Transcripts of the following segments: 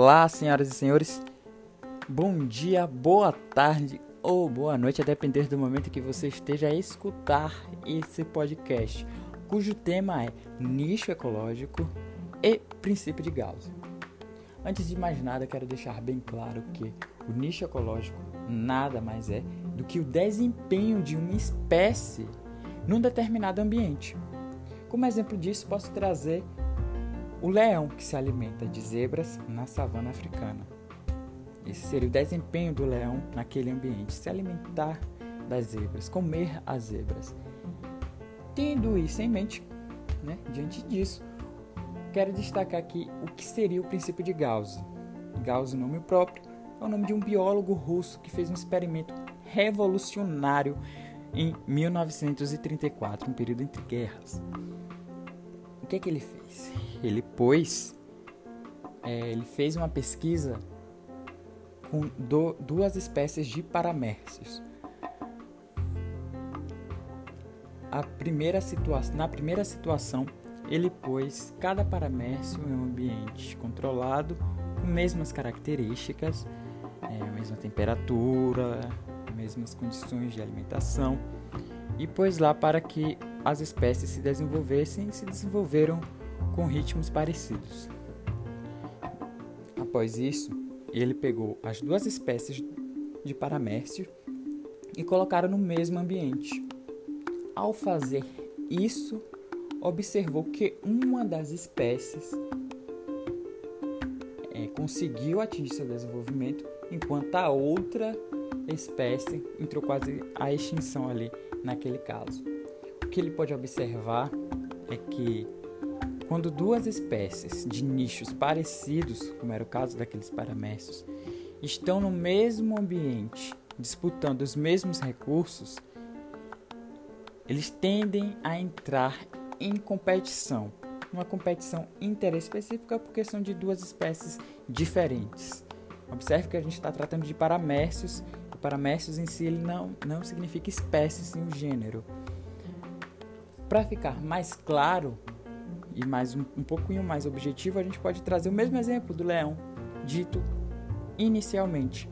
Olá, senhoras e senhores, bom dia, boa tarde ou boa noite, a depender do momento que você esteja a escutar esse podcast, cujo tema é nicho ecológico e princípio de Gause. Antes de mais nada, quero deixar bem claro que o nicho ecológico nada mais é do que o desempenho de uma espécie num determinado ambiente. Como exemplo disso, posso trazer o leão, que se alimenta de zebras na savana africana. Esse seria o desempenho do leão naquele ambiente, se alimentar das zebras, comer as zebras. Tendo isso em mente, diante disso, quero destacar aqui o que seria o princípio de Gause. Gause, nome próprio, é o nome de um biólogo russo que fez um experimento revolucionário em 1934, um período entre guerras. O que é que ele fez? Ele fez uma pesquisa com duas espécies de paramércios. Na primeira situação, ele pôs cada paramércio em um ambiente controlado, com mesmas características, mesma temperatura, mesmas condições de alimentação, e pôs lá para que as espécies se desenvolvessem e se desenvolveram com ritmos parecidos. Após isso, ele pegou as duas espécies de paramércio e colocaram no mesmo ambiente. Ao fazer isso, observou que uma das espécies conseguiu atingir seu desenvolvimento, enquanto a outra espécie entrou quase à extinção ali naquele caso. O que ele pode observar é que quando duas espécies de nichos parecidos, como era o caso daqueles paramércios, estão no mesmo ambiente, disputando os mesmos recursos, eles tendem a entrar em competição. Uma competição interespecífica porque são de duas espécies diferentes. Observe que a gente está tratando de paramércios. O paramércios em si ele não significa espécie, sim o gênero. Para ficar mais claro e mais um pouquinho mais objetivo, a gente pode trazer o mesmo exemplo do leão, dito inicialmente.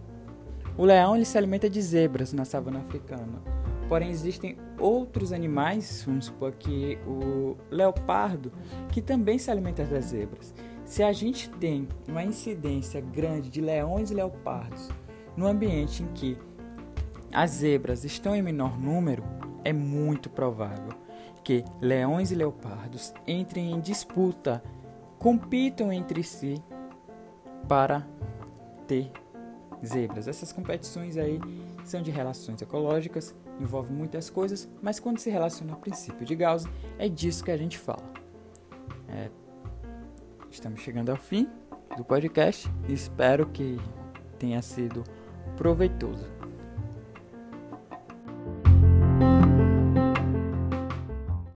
O leão ele se alimenta de zebras na savana africana, porém existem outros animais, vamos supor que o leopardo, que também se alimenta das zebras. Se a gente tem uma incidência grande de leões e leopardos no ambiente em que as zebras estão em menor número, é muito provável que leões e leopardos entrem em disputa, compitam entre si para ter zebras. Essas competições aí são de relações ecológicas, envolvem muitas coisas, mas quando se relaciona ao princípio de Gause, é disso que a gente fala. Estamos chegando ao fim do podcast e espero que tenha sido proveitoso.